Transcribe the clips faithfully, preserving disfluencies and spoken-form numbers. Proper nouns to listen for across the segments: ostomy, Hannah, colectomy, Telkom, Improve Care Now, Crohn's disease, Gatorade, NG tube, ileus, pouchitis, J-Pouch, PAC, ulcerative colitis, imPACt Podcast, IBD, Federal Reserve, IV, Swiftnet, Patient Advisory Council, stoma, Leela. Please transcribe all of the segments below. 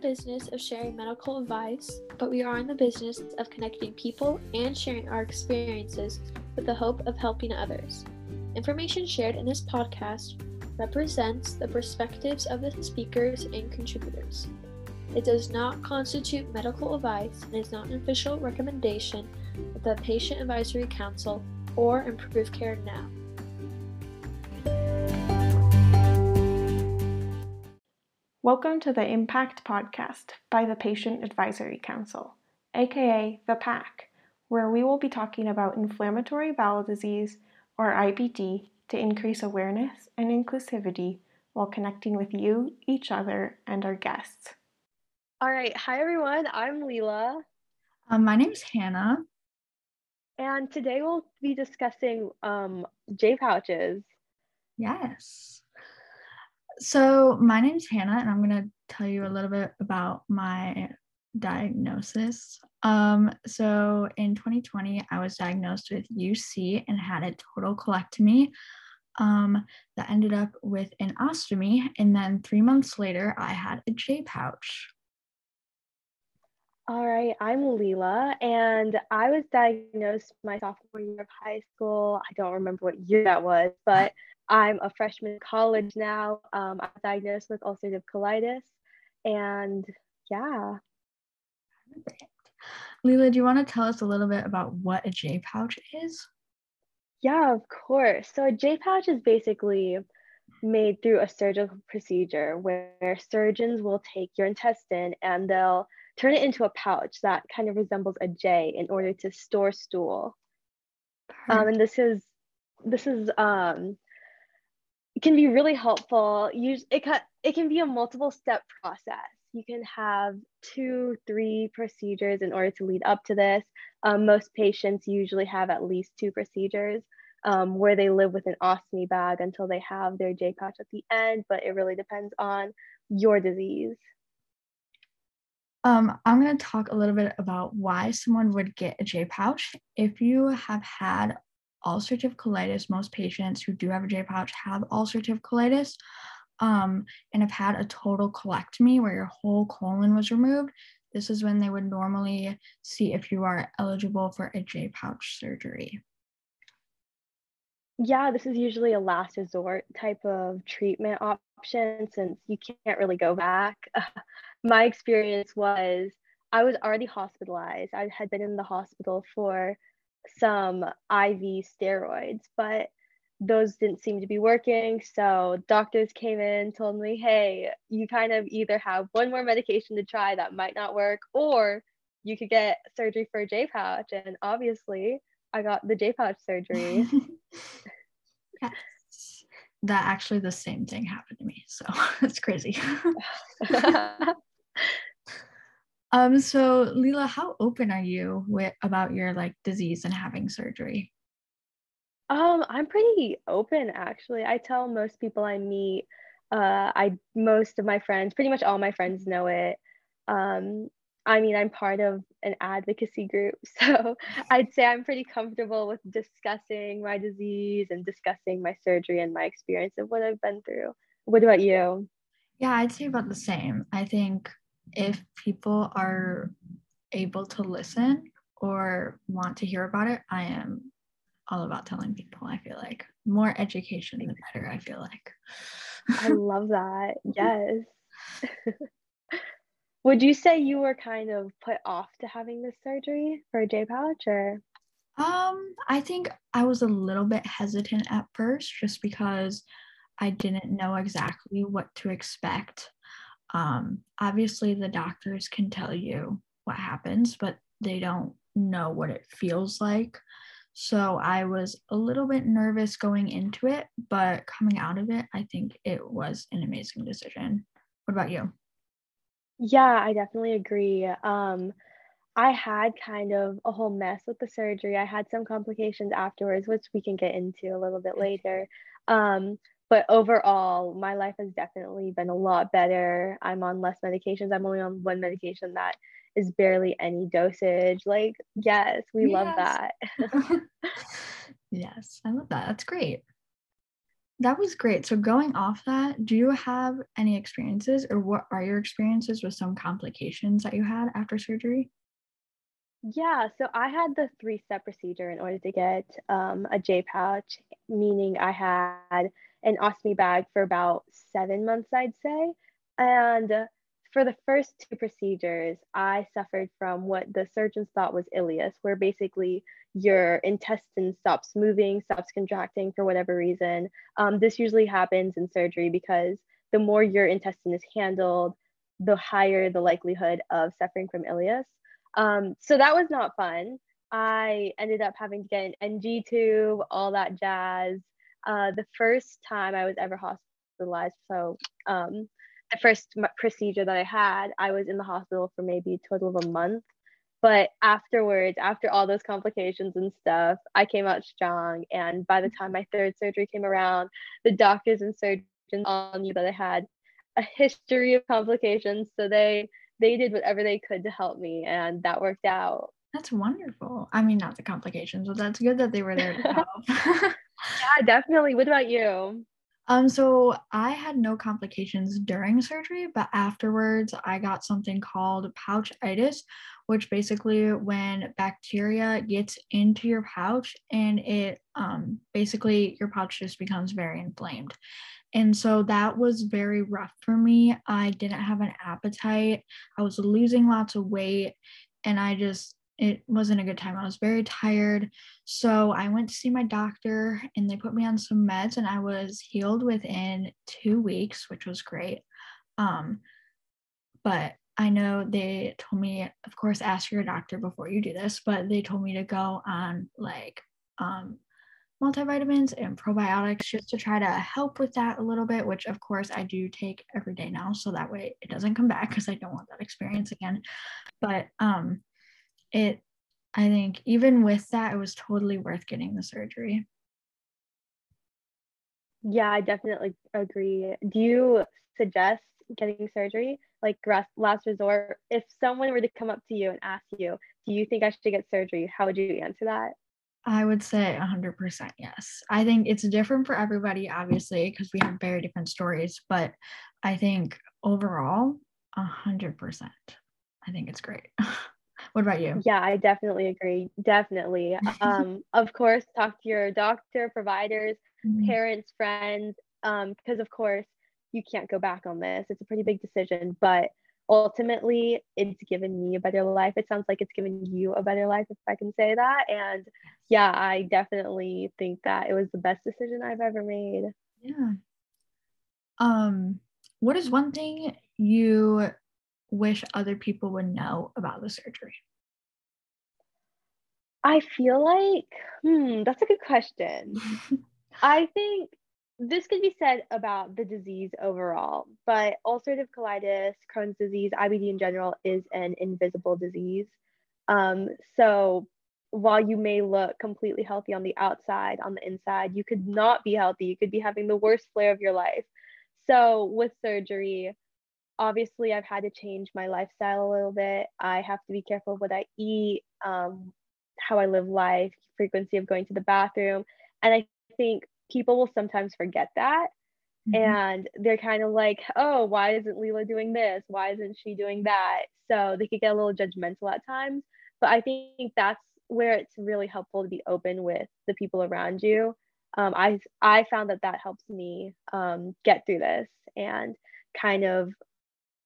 the business of sharing medical advice, but we are in the business of connecting people and sharing our experiences with the hope of helping others. Information shared in this podcast represents the perspectives of the speakers and contributors. It does not constitute medical advice and is not an official recommendation of the Patient Advisory Council or Improve Care Now. Welcome to the imPACt Podcast by the Patient Advisory Council, aka the PAC, where we will be talking about inflammatory bowel disease, or I B D, to increase awareness and inclusivity while connecting with you, each other, and our guests. All right. Hi, everyone. I'm Leela. Um, my name is Hannah. And today we'll be discussing um, J-Pouches. Yes. So my name's Hannah, and I'm going to tell you a little bit about my diagnosis. Um, so in twenty twenty, I was diagnosed with U C and had a total colectomy um, that ended up with an ostomy. And then three months later, I had a J-Pouch. All right, I'm Leela, and I was diagnosed my sophomore year of high school. I don't remember what year that was, but I'm a freshman in college now. Um, I was diagnosed with ulcerative colitis, and yeah. Leela, do you want to tell us a little bit about what a J-Pouch is? Yeah, of course. So a J-Pouch is basically made through a surgical procedure where surgeons will take your intestine and they'll turn it into a pouch that kind of resembles a J in order to store stool. Um, and this is, this is, um, it can be really helpful. You, it, ca- it can be a multiple step process. You can have two, three procedures in order to lead up to this. Um, most patients usually have at least two procedures um, where they live with an ostomy bag until they have their J-Pouch at the end, but it really depends on your disease. Um, I'm going to talk a little bit about why someone would get a J-Pouch. If you have had ulcerative colitis, most patients who do have a J-Pouch have ulcerative colitis um, and have had a total colectomy where your whole colon was removed. This is when they would normally see if you are eligible for a J-Pouch surgery. Yeah, this is usually a last resort type of treatment option since you can't really go back. My experience was I was already hospitalized. I had been in the hospital for some I V steroids, but those didn't seem to be working. So doctors came in, told me, hey, you kind of either have one more medication to try that might not work, or you could get surgery for a J-Pouch. And obviously, I got the J-Pouch surgery. Yes. That actually the same thing happened to me. So it's crazy. Um, so Leela, how open are you with, about your like disease and having surgery? Um, I'm pretty open actually. I tell most people I meet, uh, I, most of my friends, pretty much all my friends know it. Um, I mean, I'm part of an advocacy group, so I'd say I'm pretty comfortable with discussing my disease and discussing my surgery and my experience of what I've been through. What about you? Yeah, I'd say about the same. I think if people are able to listen or want to hear about it, I am all about telling people, I feel like. More education, the better, I feel like. I love that. Yes. Would you say you were kind of put off to having this surgery for a J-Pouch, or? Um, I think I was a little bit hesitant at first just because I didn't know exactly what to expect. Um, obviously the doctors can tell you what happens, but they don't know what it feels like. So I was a little bit nervous going into it, but coming out of it, I think it was an amazing decision. What about you? Yeah, I definitely agree. Um, I had kind of a whole mess with the surgery. I had some complications afterwards, which we can get into a little bit later. Um, but overall, my life has definitely been a lot better. I'm on less medications. I'm only on one medication that is barely any dosage. Like, yes, we yes. love that. Yes, I love that. That's great. That was great. So going off that, do you have any experiences, or what are your experiences with some complications that you had after surgery? Yeah, so I had the three-step procedure in order to get um, a J-Pouch, meaning I had an ostomy bag for about seven months, I'd say. And for the first two procedures, I suffered from what the surgeons thought was ileus, where basically your intestine stops moving, stops contracting for whatever reason. Um, this usually happens in surgery because the more your intestine is handled, the higher the likelihood of suffering from ileus. Um, so that was not fun. I ended up having to get an N G tube, all that jazz. Uh, the first time I was ever hospitalized, so um, the first m- procedure that I had, I was in the hospital for maybe a total of a month. But afterwards, after all those complications and stuff, I came out strong. And by the time my third surgery came around, the doctors and surgeons all knew that I had a history of complications. So they they did whatever they could to help me, and that worked out. That's wonderful. I mean, not the complications, but that's good that they were there to help. Yeah, definitely. What about you? Um, so I had no complications during surgery, but afterwards I got something called pouchitis, which basically when bacteria gets into your pouch and it um, basically your pouch just becomes very inflamed. And so that was very rough for me. I didn't have an appetite. I was losing lots of weight, and I just, it wasn't a good time. I was very tired. So I went to see my doctor, and they put me on some meds, and I was healed within two weeks, which was great. Um, but I know they told me, of course, ask your doctor before you do this, but they told me to go on like, um, multivitamins and probiotics just to try to help with that a little bit, which of course I do take every day now, so that way it doesn't come back, because I don't want that experience again. But um it I think even with that, it was totally worth getting the surgery. Yeah, I definitely agree. Do you suggest getting surgery, like last resort? If someone were to come up to you and ask you, do you think I should get surgery, how would you answer that? I would say one hundred percent yes. I think it's different for everybody, obviously, because we have very different stories, but I think overall, one hundred percent. I think it's great. What about you? Yeah, I definitely agree. Definitely. Um, of course, talk to your doctor, providers, mm-hmm. parents, friends, um, because of course, you can't go back on this. It's a pretty big decision, but ultimately, it's given me a better life. It sounds like it's given you a better life, if I can say that. And yeah, I definitely think that it was the best decision I've ever made. Yeah. Um, what is one thing you wish other people would know about the surgery? I feel like, hmm, that's a good question. I think this could be said about the disease overall, but ulcerative colitis, Crohn's disease, I B D in general is an invisible disease. Um, so while you may look completely healthy on the outside, on the inside, you could not be healthy. You could be having the worst flare of your life. So with surgery, obviously I've had to change my lifestyle a little bit. I have to be careful of what I eat, um, how I live life, frequency of going to the bathroom. And I think people will sometimes forget that. Mm-hmm. And they're kind of like, oh, why isn't Leela doing this? Why isn't she doing that? So they could get a little judgmental at times. But I think that's where it's really helpful to be open with the people around you. Um, I, I found that that helps me um, get through this, and kind of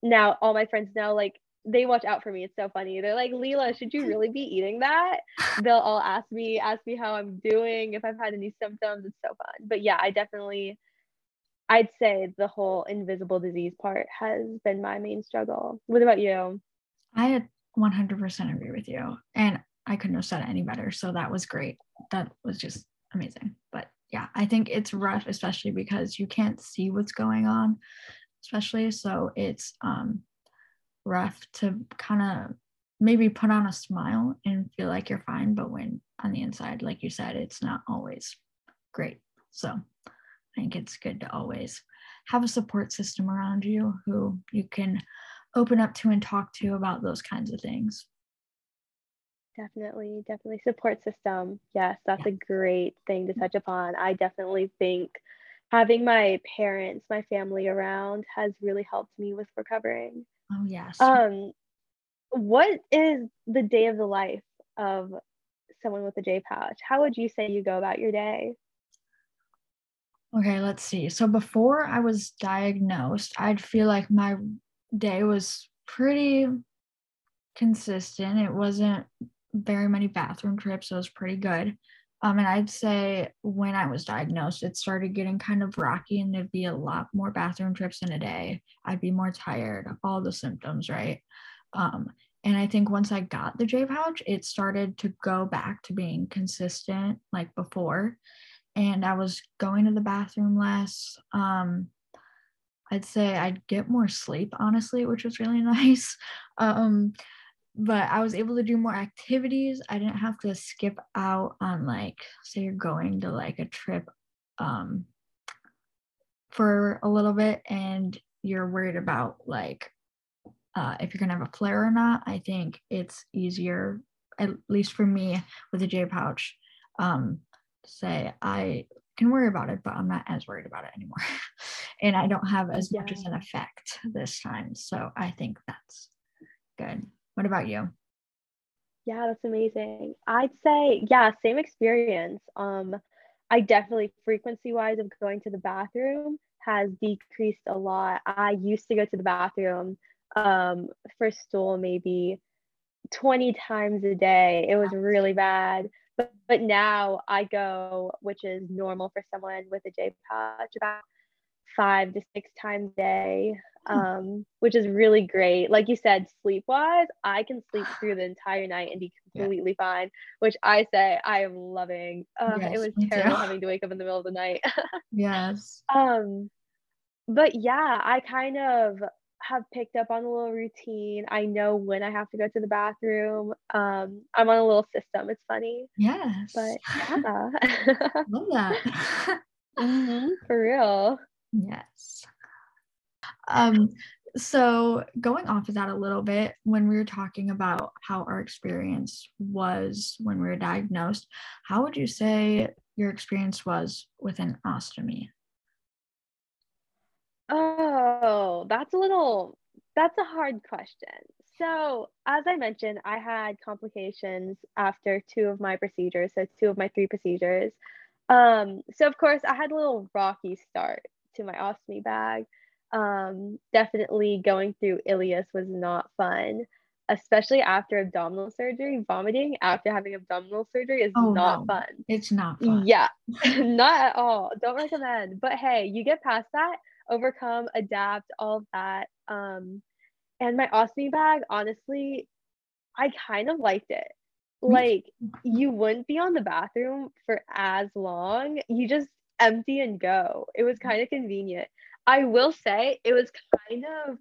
now all my friends now, like, they watch out for me. It's so funny. They're like, Leela, should you really be eating that? They'll all ask me, ask me how I'm doing, if I've had any symptoms. It's so fun. But yeah, I definitely, I'd say the whole invisible disease part has been my main struggle. What about you? I one hundred percent agree with you, and I couldn't have said it any better. So that was great. That was just amazing. But yeah, I think it's rough, especially because you can't see what's going on, especially. So it's, um, rough to kind of maybe put on a smile and feel like you're fine, but when on the inside, like you said, it's not always great. So I think it's good to always have a support system around you who you can open up to and talk to about those kinds of things. Definitely, definitely support system. Yes, that's yeah. a great thing to touch upon. I definitely think having my parents, my family around has really helped me with recovering. Oh, yes. Um, what is the day of the life of someone with a J-Pouch? How would you say you go about your day? Okay, let's see. So before I was diagnosed, I'd feel like my day was pretty consistent. It wasn't very many bathroom trips, so it was pretty good. Um, and I'd say when I was diagnosed, it started getting kind of rocky and there'd be a lot more bathroom trips in a day. I'd be more tired, all the symptoms, right? Um, and I think once I got the J-Pouch, it started to go back to being consistent like before. And I was going to the bathroom less. Um, I'd say I'd get more sleep, honestly, which was really nice. Um, but I was able to do more activities. I didn't have to skip out on, like, say you're going to like a trip um, for a little bit and you're worried about like uh, if you're gonna have a flare or not. I think it's easier, at least for me with a J-Pouch, um, to say I can worry about it, but I'm not as worried about it anymore. And I don't have as yeah. much as an effect this time. So I think that's good. What about you? Yeah, that's amazing. I'd say, yeah, same experience. Um, I definitely, frequency-wise of going to the bathroom has decreased a lot. I used to go to the bathroom um, for stool maybe twenty times a day. It was really bad. But, but now I go, which is normal for someone with a J-Pouch, about five to six times a day. Um, which is really great. Like you said, sleep wise, I can sleep through the entire night and be completely yeah. fine, which I say I am loving. Um, yes, it was terrible having to wake up in the middle of the night. Yes. Um, but yeah, I kind of have picked up on a little routine. I know when I have to go to the bathroom. Um, I'm on a little system. It's funny. Yes. But yeah. Love that. Mm-hmm, for real. Yes. Um, so going off of that a little bit, when we were talking about how our experience was when we were diagnosed, how would you say your experience was with an ostomy? Oh, that's a little, that's a hard question. So as I mentioned, I had complications after two of my procedures, so two of my three procedures. Um, so of course I had a little rocky start to my ostomy bag. Um, definitely going through ileus was not fun, especially after abdominal surgery. Vomiting after having abdominal surgery is oh, not no. fun. It's not fun. Yeah, not at all. Don't recommend. But hey, you get past that, overcome, adapt, all of that. Um, and my ostomy bag, honestly, I kind of liked it. Like, you wouldn't be on the bathroom for as long. You just empty and go. It was kind of convenient. I will say it was kind of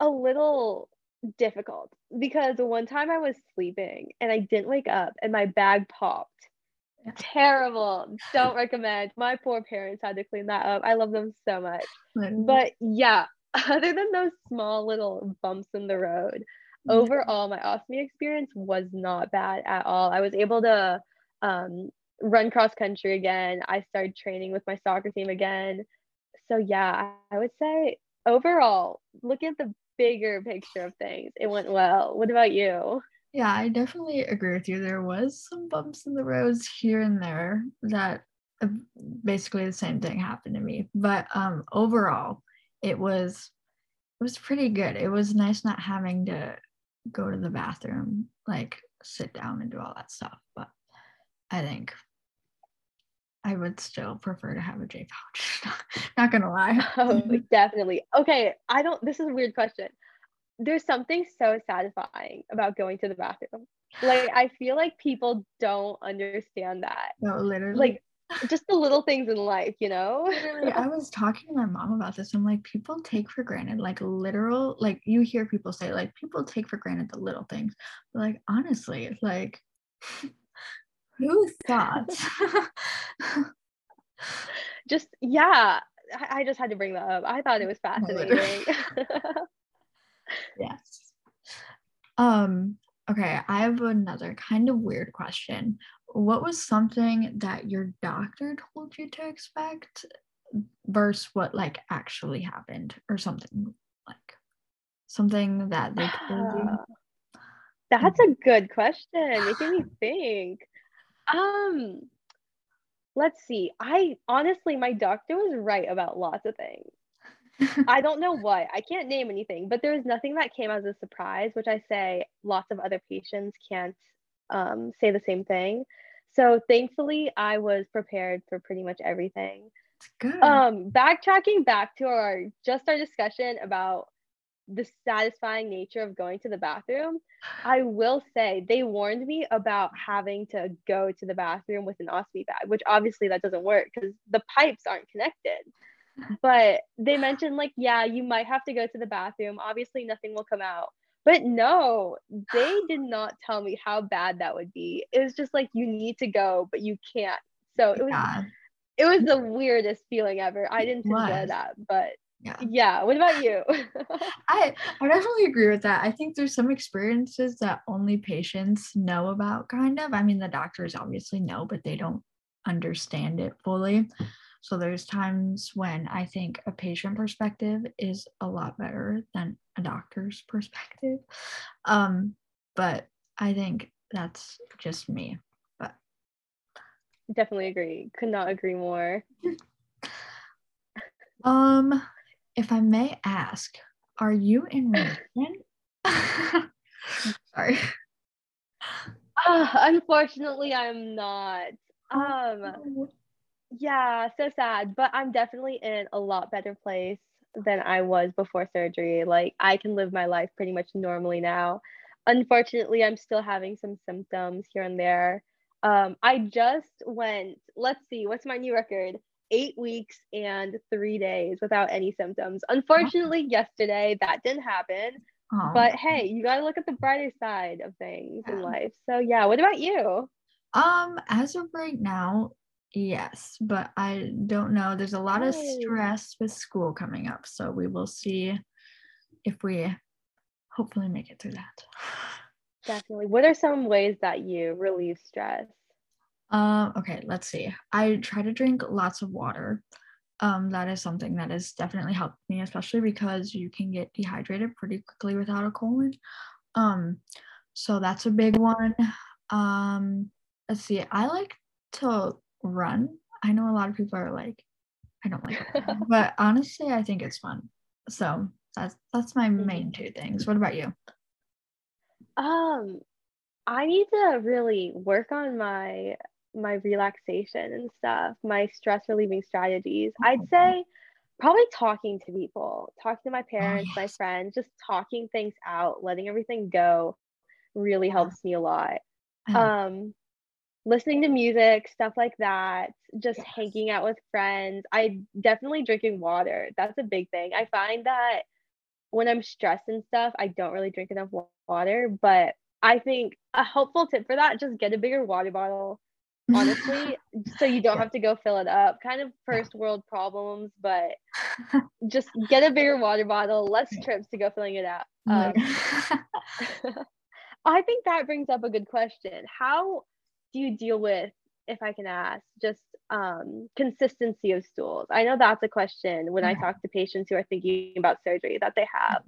a little difficult because one time I was sleeping and I didn't wake up and my bag popped. Terrible. Don't recommend. My poor parents had to clean that up. I love them so much. But yeah, other than those small little bumps in the road, overall my ostomy experience was not bad at all. I was able to um, run cross country again. I started training with my soccer team again. So yeah, I would say overall, look at the bigger picture of things. It went well. What about you? Yeah, I definitely agree with you. There was some bumps in the roads here and there that uh, basically the same thing happened to me. But um, overall, it was it was pretty good. It was nice not having to go to the bathroom, like sit down and do all that stuff. But I think I would still prefer to have a J-Pouch. Not gonna lie. Oh, definitely. Okay, I don't, this is a weird question. There's something so satisfying about going to the bathroom. Like, I feel like people don't understand that. No, literally. Like, just the little things in life, you know? Literally, I was talking to my mom about this. I'm like, people take for granted, like, literal, like, you hear people say, like, people take for granted the little things. But, like, honestly, it's like... Who thought? Just, yeah, I, I just had to bring that up. I thought it was fascinating. Yes. Um, okay, I have another kind of weird question. what was something that your doctor told you to expect versus what like actually happened, or something like something that they told you? That's a good question, making me think. Um, let's see. I honestly, my doctor was right about lots of things. I don't know what, I can't name anything, but there's nothing that came as a surprise, which I say lots of other patients can't um, say the same thing. So thankfully I was prepared for pretty much everything. That's good. Um, backtracking back to our, just our discussion about the satisfying nature of going to the bathroom, I will say they warned me about having to go to the bathroom with an ostomy bag, which obviously that doesn't work because the pipes aren't connected. But they mentioned like, yeah, you might have to go to the bathroom. Obviously nothing will come out. But no, they did not tell me how bad that would be. It was just like, you need to go, but you can't. So it was, yeah. it was the weirdest feeling ever. I didn't enjoy that, but yeah. yeah. What about you? I, I definitely agree with that. I think there's some experiences that only patients know about, kind of. I mean, the doctors obviously know, but they don't understand it fully. So there's times when I think a patient perspective is a lot better than a doctor's perspective. Um, but I think that's just me. But definitely agree. Could not agree more. um, if I may ask, are you in religion? Sorry. Uh, unfortunately, I'm not. Um. Yeah, so sad, but I'm definitely in a lot better place than I was before surgery. Like, I can live my life pretty much normally now. Unfortunately, I'm still having some symptoms here and there. Um, I just went, let's see, what's my new record? Eight weeks and three days without any symptoms. Unfortunately, oh. yesterday, that didn't happen. Oh. But hey, you gotta look at the brighter side of things yeah. in life. So yeah, what about you? Um, as of right now, yes, but I don't know. There's a lot of stress with school coming up, so we will see if we hopefully make it through that. Definitely. What are some ways that you relieve stress? Um, uh, okay, let's see. I try to drink lots of water. Um, that is something that has definitely helped me, especially because you can get dehydrated pretty quickly without a colon. Um, so that's a big one. Um, let's see. I like to run. I know a lot of people are like, I don't like running, but honestly I think it's fun. So that's that's my main two things. What about you? Um, I need to really work on my my relaxation and stuff, my stress relieving strategies. Oh, I'd say probably talking to people, talking to my parents, oh, yes. my friends, just talking things out, letting everything go really helps me a lot. Oh. Um, listening to music, stuff like that, just yes. hanging out with friends. I definitely drinking water. That's a big thing. I find that when I'm stressed and stuff, I don't really drink enough water, but I think a helpful tip for that, just get a bigger water bottle, honestly, so you don't yeah. have to go fill it up. Kind of first yeah. world problems, but just get a bigger water bottle, less trips to go filling it up. Um, I think that brings up a good question. How do you deal with, if I can ask, just um, consistency of stools? I know that's a question when yeah. I talk to patients who are thinking about surgery that they have.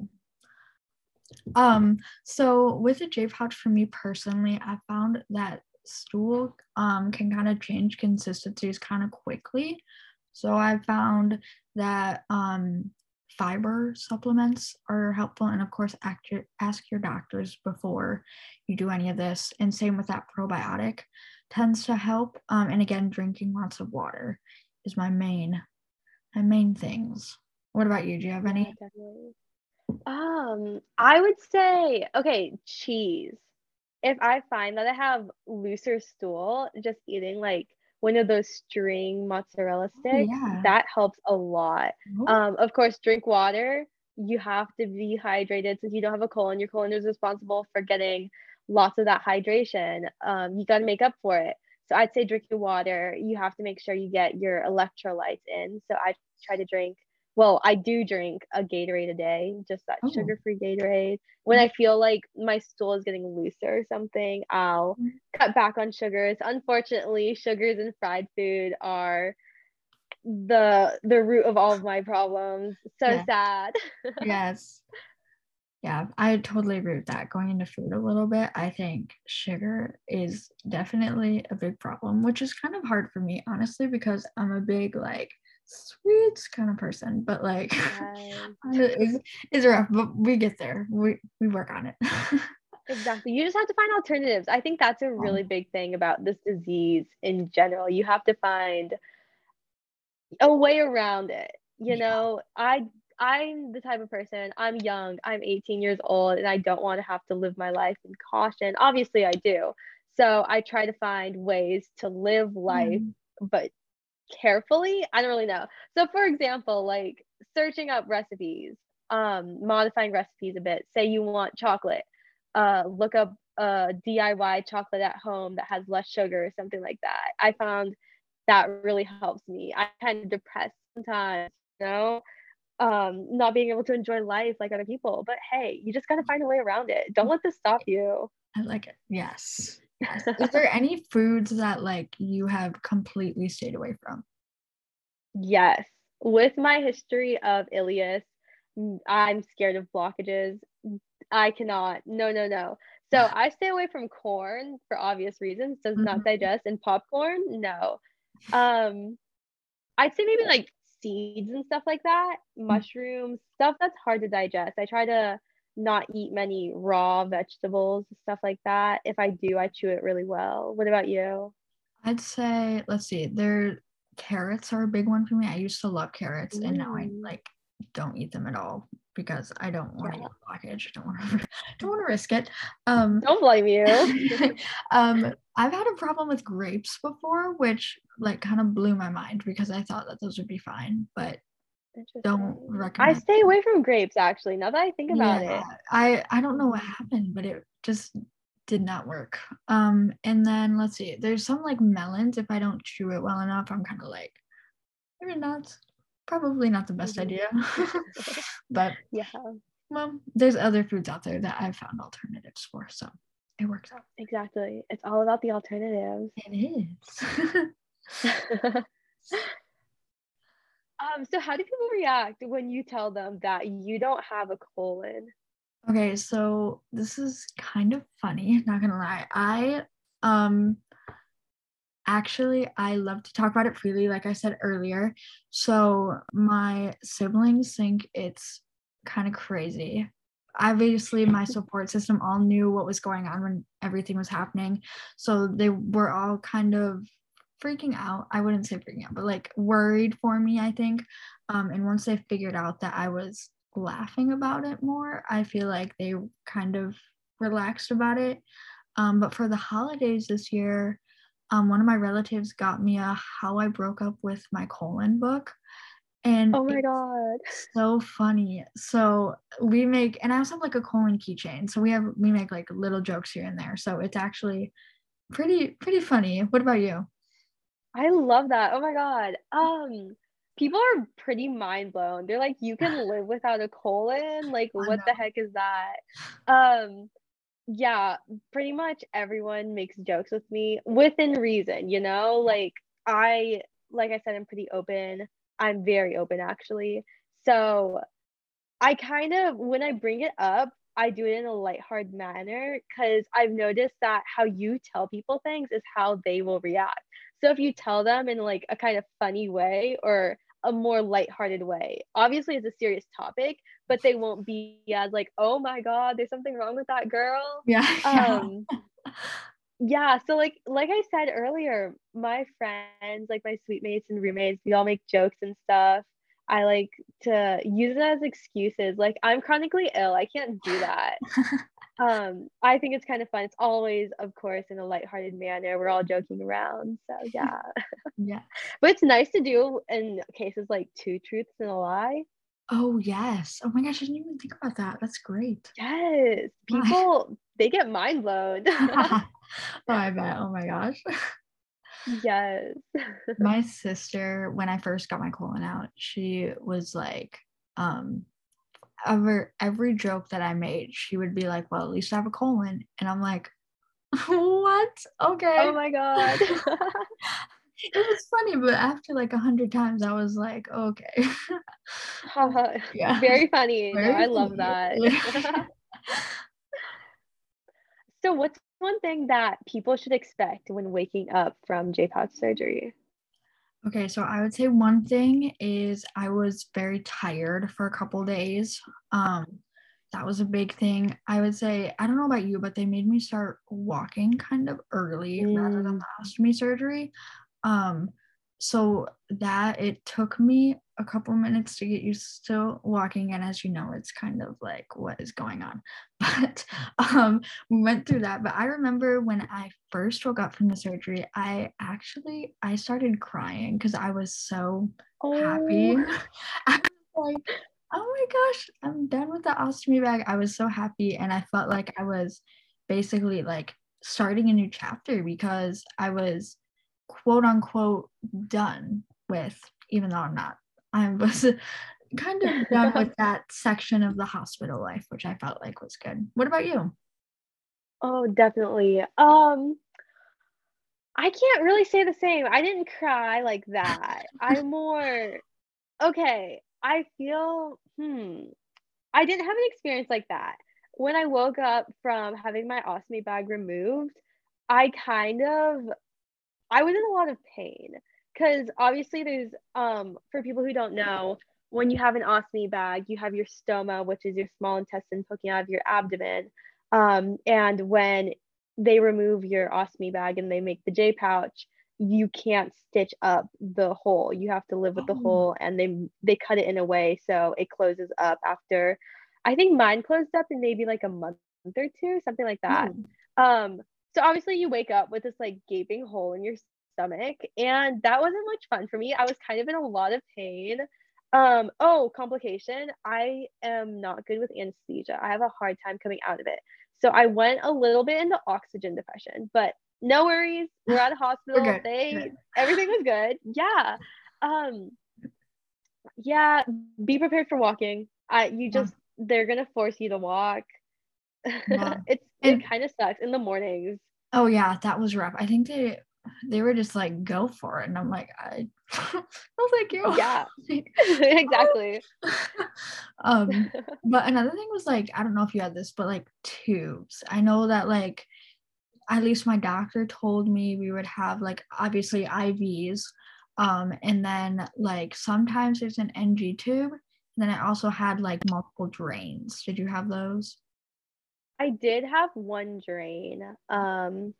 Um, so with the J-Pouch, for me personally, I found that stool um, can kind of change consistencies kind of quickly. So I found that um, fiber supplements are helpful, and of course act your, ask your doctors before you do any of this, and same with that, probiotic tends to help, um, and again drinking lots of water is my main my main things. What about you? Do you have any? um I would say, okay, cheese. If I find that I have looser stool, just eating like one of those string mozzarella sticks, yeah. that helps a lot. Um, of course, drink water. You have to be hydrated since you don't have a colon. Your colon is responsible for getting lots of that hydration. Um, you got to make up for it. So I'd say drink your water. You have to make sure you get your electrolytes in. So I try to drink well, I do drink a Gatorade a day, just that oh. sugar-free Gatorade. When I feel like my stool is getting looser or something, I'll mm-hmm. cut back on sugars. Unfortunately, sugars and fried food are the the root of all of my problems. So yeah. sad. Yes. Yeah, I totally agree with that. Going into food a little bit, I think sugar is definitely a big problem, which is kind of hard for me, honestly, because I'm a big, like, sweets kind of person, but like yes. it's, it's rough, but we get there, we we work on it. Exactly, you just have to find alternatives. I think that's a really big thing about this disease in general. You have to find a way around it, you yeah. know. I I'm the type of person, I'm young, I'm eighteen years old, and I don't want to have to live my life in caution. Obviously I do, so I try to find ways to live life mm. but carefully. I don't really know. So for example, like searching up recipes, um modifying recipes a bit. Say you want chocolate, uh look up a D I Y chocolate at home that has less sugar or something like that. I found that really helps me. I'm kind of depressed sometimes, you know, um not being able to enjoy life like other people, but hey, you just got to find a way around it. Don't let this stop you. I like it. Yes. Yes. Is there any foods that like you have completely stayed away from? Yes. With my history of ileus, I'm scared of blockages. I cannot. No, no, no. So I stay away from corn for obvious reasons. Does mm-hmm. not digest. And popcorn, no. Um, I'd say maybe like seeds and stuff like that. Mm-hmm. Mushrooms, stuff that's hard to digest. I try to not eat many raw vegetables, stuff like that. If I do, I chew it really well. What about you? I'd say, let's see, there carrots are a big one for me. I used to love carrots mm. and now I like don't eat them at all because I don't want to yeah. eat blockage. I don't want to don't want to risk it. Um don't blame you. um I've had a problem with grapes before, which like kind of blew my mind because I thought that those would be fine, but don't recommend. I stay away from grapes actually, now that I think about yeah, it. I I don't know what happened, but it just did not work. Um and then let's see, there's some like melons. If I don't chew it well enough, I'm kind of like, maybe not, probably not the best mm-hmm. idea. But yeah, well, there's other foods out there that I've found alternatives for, so it works out. Exactly, it's all about the alternatives. It is. Um, so how do people react when you tell them that you don't have a colon? Okay, so this is kind of funny, not gonna lie. I um actually I love to talk about it freely, like I said earlier. So my siblings think it's kind of crazy. Obviously, my support system all knew what was going on when everything was happening. So they were all kind of freaking out. I wouldn't say freaking out, but like worried for me, I think. Um, and once they figured out that I was laughing about it more, I feel like they kind of relaxed about it. Um, but for the holidays this year, um, one of my relatives got me a How I Broke Up With My Colon book. And oh my god, so funny. So we make, and I also have like a colon keychain. So we have, we make like little jokes here and there. So it's actually pretty, pretty funny. What about you? I love that. Oh my God. Um, people are pretty mind blown. They're like, you can live without a colon? Like, what the heck is that? Um, yeah, pretty much everyone makes jokes with me within reason, you know? Like I, like I said, I'm pretty open. I'm very open actually. So I kind of, when I bring it up, I do it in a lighthearted manner because I've noticed that how you tell people things is how they will react. So if you tell them in like a kind of funny way or a more lighthearted way, obviously it's a serious topic, but they won't be as like, oh my God, there's something wrong with that girl. Yeah. Um, yeah. So like, like I said earlier, my friends, like my suite mates and roommates, we all make jokes and stuff. I like to use it as excuses. Like I'm chronically ill. I can't do that. um, I think it's kind of fun. It's always, of course, in a lighthearted manner. We're all joking around. So yeah. Yeah. But it's nice to do in cases like two truths and a lie. Oh yes. Oh my gosh. I didn't even think about that. That's great. Yes. People, Why? They get mind blown. Oh, I bet. Oh my gosh. Yes. My sister, when I first got my colon out, she was like, um, over every joke that I made, she would be like, well, at least I have a colon. And I'm like, what? Okay. Oh my God. It was funny, but after like a hundred times, I was like, okay. Yeah. Very funny. Very no, I love funny. That. So what's one thing that people should expect when waking up from J-Pouch surgery? Okay, so I would say one thing is I was very tired for a couple days. Um, that was a big thing. I would say, I don't know about you, but they made me start walking kind of early mm. rather than the ostomy surgery. Um, so that it took me a couple minutes to get used to walking, and as you know, it's kind of like, what is going on? But um, we went through that. But I remember when I first woke up from the surgery, I actually I started crying because I was so oh. happy. I was like, oh my gosh, I'm done with the ostomy bag. I was so happy, and I felt like I was basically like starting a new chapter because I was quote unquote done with, even though I'm not. I was kind of done with that section of the hospital life, which I felt like was good. What about you? Oh, definitely. Um, I can't really say the same. I didn't cry like that. I'm more, okay, I feel, hmm, I didn't have an experience like that. When I woke up from having my ostomy bag removed, I kind of, I was in a lot of pain. Because obviously there's, um, for people who don't know, when you have an ostomy bag, you have your stoma, which is your small intestine poking out of your abdomen. Um, and when they remove your ostomy bag and they make the J-Pouch, you can't stitch up the hole. You have to live with the hole, and they they cut it in a way so it closes up after, I think mine closed up in maybe like a month or two, something like that. Mm. Um, so obviously you wake up with this like gaping hole in your stomach, and that wasn't much fun for me. I was kind of in a lot of pain. Um, oh, complication. I am not good with anesthesia. I have a hard time coming out of it. So I went a little bit into oxygen depression, but no worries. We're at a hospital. Okay. They, everything was good. Yeah. Um, yeah. Be prepared for walking. I, you just, yeah. They're going to force you to walk. Yeah. it's, it, it kind of sucks in the mornings. Oh yeah. That was rough. I think they, they were just like, go for it, and I'm like, I no thank you. Yeah. Exactly. um but another thing was like, I don't know if you had this, but like tubes. I know that like at least my doctor told me we would have like obviously I Vs, um and then like sometimes there's an N G tube, and then I also had like multiple drains. Did you have those? I did have one drain. um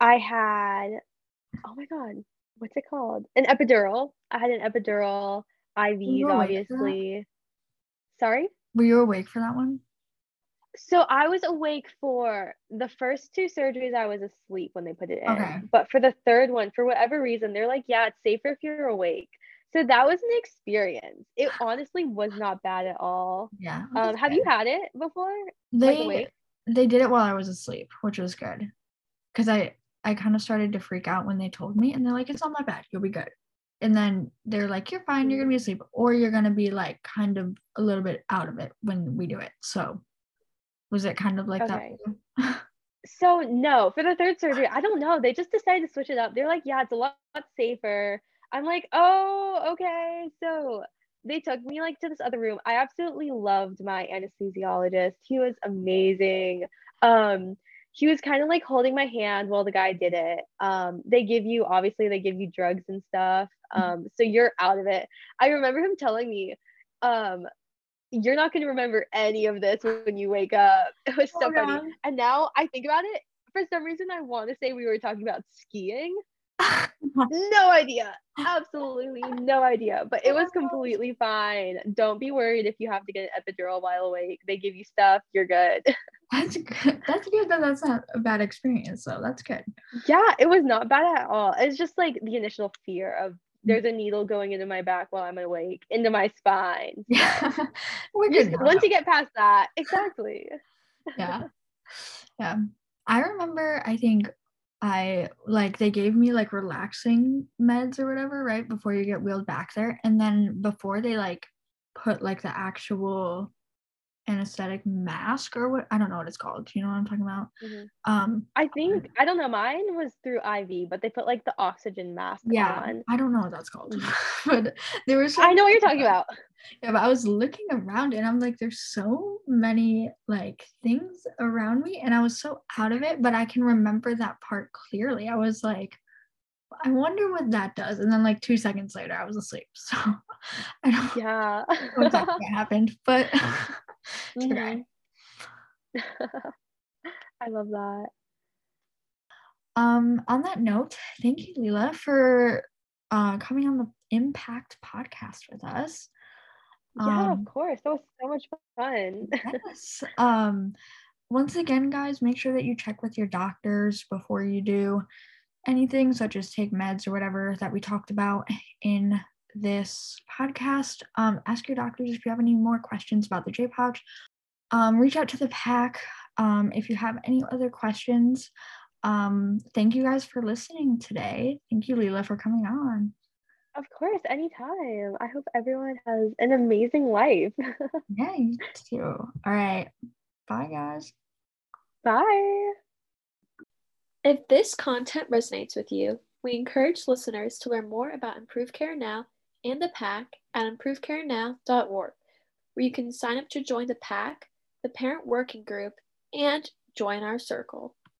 I had, oh my God, what's it called? An epidural. I had an epidural, I Vs, obviously. Sorry? Were you awake for that one? So I was awake for the first two surgeries. I was asleep when they put it in. Okay. But for the third one, for whatever reason, they're like, yeah, it's safer if you're awake. So that was an experience. It honestly was not bad at all. Yeah. Um, have you had it before? They, like, they did it while I was asleep, which was good. Because I... I kind of started to freak out when they told me, and they're like, it's not my bad, you'll be good. And then they're like, you're fine, you're going to be asleep, or you're going to be like kind of a little bit out of it when we do it. So was it kind of like okay. that? So no, for the third surgery, I don't know. They just decided to switch it up. They're like, yeah, it's a lot safer. I'm like, oh, okay. So they took me like to this other room. I absolutely loved my anesthesiologist. He was amazing. Um, He was kind of like holding my hand while the guy did it. Um, they give you, obviously they give you drugs and stuff. Um, so you're out of it. I remember him telling me, um, you're not going to remember any of this when you wake up. It was so oh, funny. Yeah. And now I think about it, for some reason, I want to say we were talking about skiing. No idea. Absolutely no idea. But it was completely fine. Don't be worried if you have to get an epidural while awake. They give you stuff. You're good. That's good. That's good that that's not a bad experience, though. That's good. Yeah, it was not bad at all. It's just like the initial fear of there's a needle going into my back while I'm awake, into my spine. Yeah. We're good. Just, once you get past that, exactly. Yeah. Yeah. I remember, I think I like they gave me like relaxing meds or whatever right before you get wheeled back there, and then before they like put like the actual anesthetic mask or what, I don't know what it's called. Do you know what I'm talking about? Mm-hmm. um I think I don't know, mine was through I V, but they put like the oxygen mask yeah on. I don't know what that's called. But there was I know what you're talking about. about yeah but I was looking around and I'm like, there's so many like things around me, and I was so out of it, but I can remember that part clearly. I was like, I wonder what that does, and then like two seconds later I was asleep, so I don't yeah know exactly what happened, but mm-hmm. I love that. Um on that note, thank you, Leila, for uh coming on the imPACt podcast with us. Yeah, um, of course, that was so much fun. Yes. Um once again, guys, make sure that you check with your doctors before you do anything, such as take meds or whatever that we talked about in this podcast. Um ask your doctors if you have any more questions about the J-Pouch. Um reach out to the PACt um if you have any other questions. Um thank you guys for listening today. Thank you, Leila, for coming on. Of course, anytime. I hope everyone has an amazing life. Yeah, you too. All right, bye guys. Bye. If this content resonates with you, we encourage listeners to learn more about Improve Care Now and the PACt at improve care now dot org, where you can sign up to join the PACt, the Parent Working Group, and join our circle.